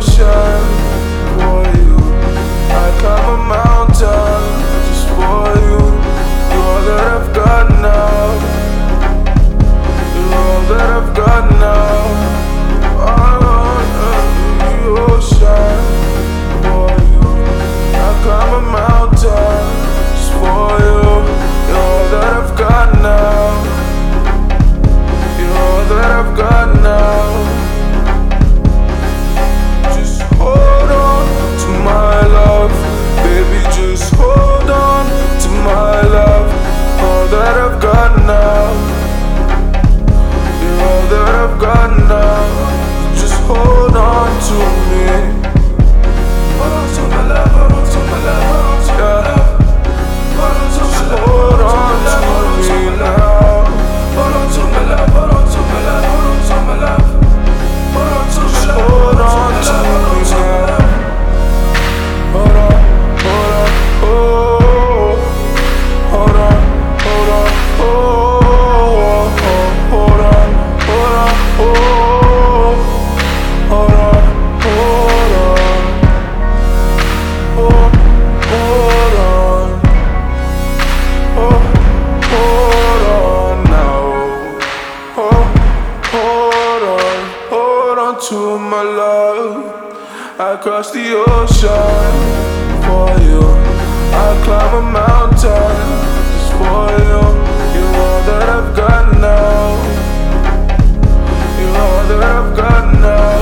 ocean for you. I climb a mountain just for you. You're all that I've got now. You're all that I've got now. All on the ocean for you. I climb a mountain just for you. You're all that I've got now. You're all that I've got now. Just hold on to my love, all that I've got now. You're all that I've got now. Just hold on to me. Hold on to my love, hold on to my love, hold on to my love. Just hold on to me now. Hold on to my love, hold on to my love, hold on to my love. Just hold on to me now. To my love, I cross the ocean for you. I climb a mountain just for you. You're all that I've got now. You're all that I've got now.